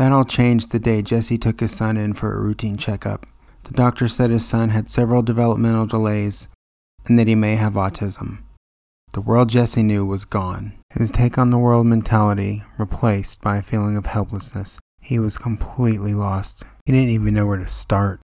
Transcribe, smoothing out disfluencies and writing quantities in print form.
That all changed the day Jesse took his son in for a routine checkup. The doctor said his son had several developmental delays and that he may have autism. The world Jesse knew was gone. His take on the world mentality replaced by a feeling of helplessness. He was completely lost. He didn't even know where to start.